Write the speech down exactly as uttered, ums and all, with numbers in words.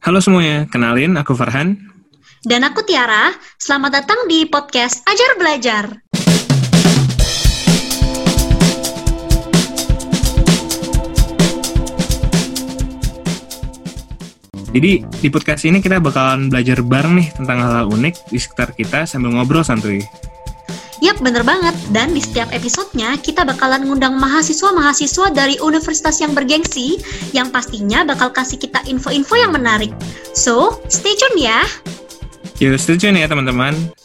Halo semuanya, kenalin aku Farhan. Dan aku Tiara, selamat datang di podcast Ajar Belajar. Jadi di podcast ini kita bakalan belajar bareng nih tentang hal-hal unik di sekitar kita sambil ngobrol santuy. Yap, bener banget. Dan di setiap episodenya, kita bakalan ngundang mahasiswa-mahasiswa dari universitas yang bergengsi, yang pastinya bakal kasih kita info-info yang menarik. So, stay tune ya! Yo, stay tune ya teman-teman!